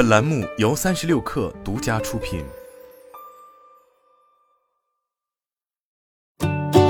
本栏目由36氪独家出品。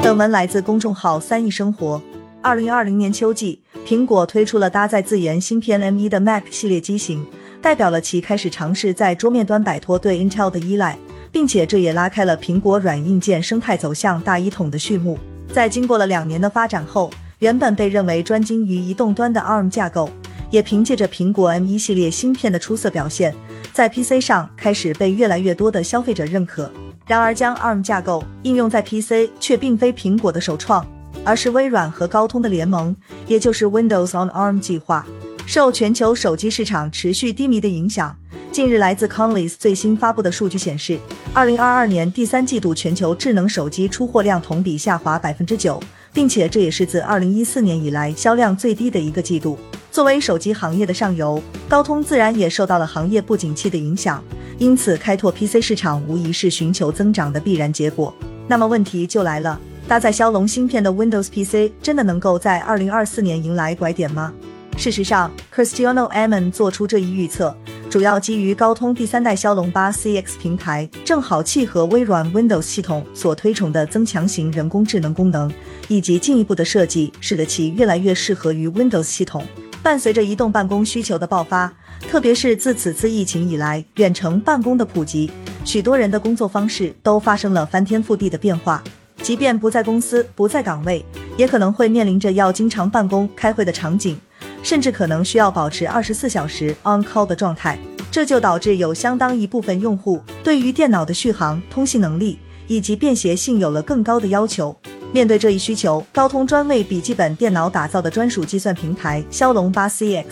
本文来自公众号3亿生活。2020年秋季，苹果推出了搭载自研芯片 M1 的 Mac 系列机型，代表了其开始尝试在桌面端摆脱对 Intel 的依赖，并且这也拉开了苹果软硬件生态走向大一统的序幕。在经过了2年的发展后，原本被认为专精于移动端的 ARM 架构，也凭借着苹果 M1 系列芯片的出色表现，在 PC 上开始被越来越多的消费者认可。然而将 ARM 架构应用在 PC 却并非苹果的首创，而是微软和高通的联盟，也就是 Windows on ARM 计划。受全球手机市场持续低迷的影响，近日来自 Conleys 最新发布的数据显示，2022年第三季度全球智能手机出货量同比下滑 9%， 并且这也是自2014年以来销量最低的一个季度。作为手机行业的上游，高通自然也受到了行业不景气的影响，因此开拓 PC 市场无疑是寻求增长的必然结果。那么问题就来了，搭载骁龙芯片的 Windows PC 真的能够在2024年迎来拐点吗？事实上， Cristiano Amon 做出这一预测，主要基于高通第3代骁龙 8CX 平台正好契合微软 Windows 系统所推崇的增强型人工智能功能，以及进一步的设计使得其越来越适合于 Windows 系统。伴随着移动办公需求的爆发，特别是自此次疫情以来远程办公的普及，许多人的工作方式都发生了翻天覆地的变化。即便不在公司不在岗位，也可能会面临着要经常办公开会的场景，甚至可能需要保持24小时 on call 的状态。这就导致有相当一部分用户对于电脑的续航、通信能力以及便携性有了更高的要求。面对这一需求，高通专为笔记本电脑打造的专属计算平台骁龙 8CX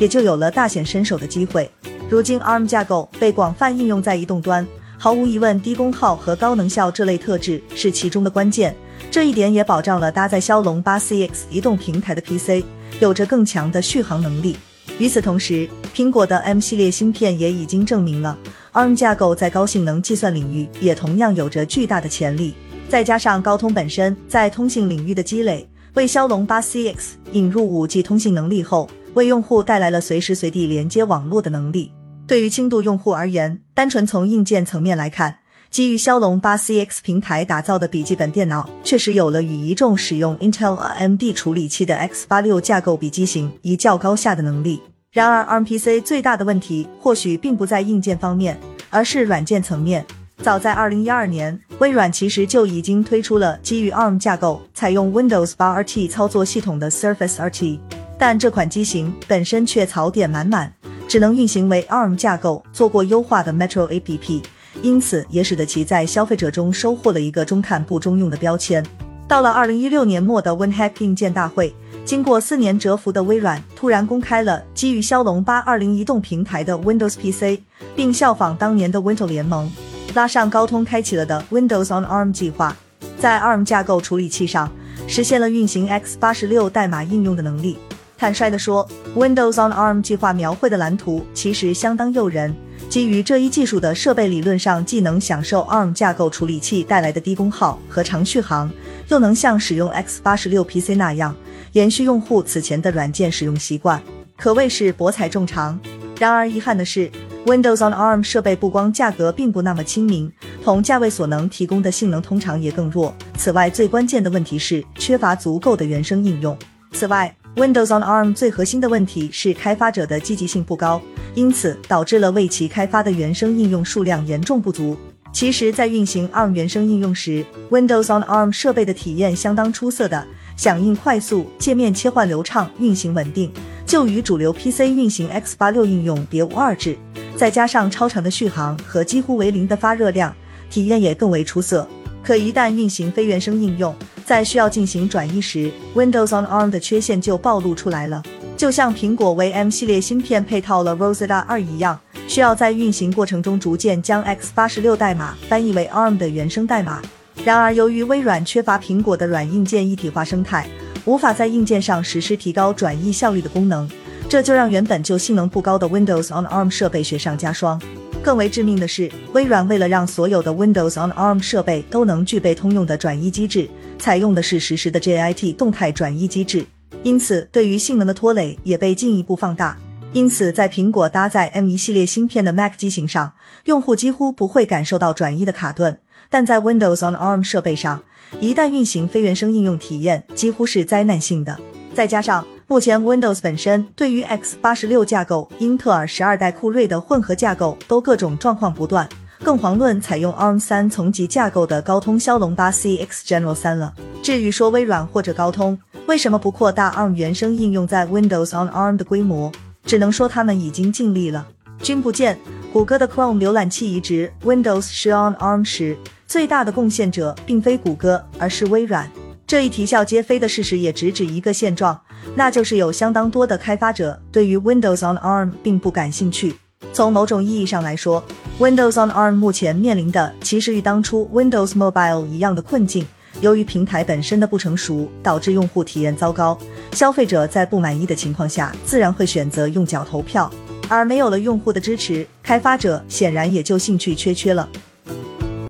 也就有了大显身手的机会。如今 ARM 架构被广泛应用在移动端，毫无疑问，低功耗和高能效这类特质是其中的关键，这一点也保障了搭载骁龙 8CX 移动平台的 PC 有着更强的续航能力。与此同时，苹果的 M 系列芯片也已经证明了 ARM 架构在高性能计算领域也同样有着巨大的潜力。再加上高通本身在通信领域的积累，为骁龙 8CX 引入 5G 通信能力后，为用户带来了随时随地连接网络的能力。对于轻度用户而言，单纯从硬件层面来看，基于骁龙 8CX 平台打造的笔记本电脑确实有了与一众使用 Intel AMD 处理器的 X86 架构笔记型一较高下的能力。然而 ARM PC 最大的问题或许并不在硬件方面，而是软件层面。早在2012年，微软其实就已经推出了基于 ARM 架构采用 Windows 8 RT 操作系统的 Surface RT， 但这款机型本身却槽点满满，只能运行为 ARM 架构做过优化的 Metro App， 因此也使得其在消费者中收获了一个中看不中用的标签。到了2016年末的 WinHack 硬件大会，经过4年蛰伏的微软突然公开了基于骁龙820移动平台的 Windows PC， 并效仿当年的 Intel 联盟，拉上高通开启了的 Windows on ARM 计划，在 ARM 架构处理器上实现了运行 x86 代码应用的能力。坦率地说， Windows on ARM 计划描绘的蓝图其实相当诱人，基于这一技术的设备理论上既能享受 ARM 架构处理器带来的低功耗和长续航，又能像使用 x86 PC 那样延续用户此前的软件使用习惯，可谓是博采众长。然而遗憾的是，Windows on ARM 设备不光价格并不那么亲民，同价位所能提供的性能通常也更弱，此外最关键的问题是缺乏足够的原生应用。此外， Windows on ARM 最核心的问题是开发者的积极性不高，因此导致了为其开发的原生应用数量严重不足。其实在运行 ARM 原生应用时， Windows on ARM 设备的体验相当出色的响应快速，界面切换流畅，运行稳定，就与主流 PC 运行 x86 应用别无二致。再加上超长的续航和几乎为零的发热量，体验也更为出色。可一旦运行非原生应用，在需要进行转移时， Windows on ARM 的缺陷就暴露出来了。就像苹果为 M 系列芯片配套了 Rosetta 2一样，需要在运行过程中逐渐将 x86 代码翻译为 ARM 的原生代码。然而由于微软缺乏苹果的软硬件一体化生态，无法在硬件上实施提高转译效率的功能，这就让原本就性能不高的 Windows on ARM 设备雪上加霜。更为致命的是，微软为了让所有的 Windows on ARM 设备都能具备通用的转移机制，采用的是实时的 JIT 动态转移机制，因此对于性能的拖累也被进一步放大。因此在苹果搭载 M1 系列芯片的 Mac 机型上，用户几乎不会感受到转移的卡顿，但在 Windows on ARM 设备上，一旦运行非原生应用体验几乎是灾难性的。再加上目前 Windows 本身对于 x86 架构、英特尔12代酷睿的混合架构都各种状况不断，更遑论采用 ARM3 层级架构的高通骁龙 8CX General 3了。至于说微软或者高通为什么不扩大 ARM 原生应用在 Windows on ARM 的规模，只能说他们已经尽力了。君不见，谷歌的 Chrome 浏览器移植 Windows 10 on ARM 时，最大的贡献者并非谷歌，而是微软。这一啼笑皆非的事实也直指一个现状，那就是有相当多的开发者对于 Windows on ARM 并不感兴趣。从某种意义上来说， Windows on ARM 目前面临的其实与当初 Windows Mobile 一样的困境，由于平台本身的不成熟，导致用户体验糟糕，消费者在不满意的情况下自然会选择用脚投票，而没有了用户的支持，开发者显然也就兴趣缺缺了。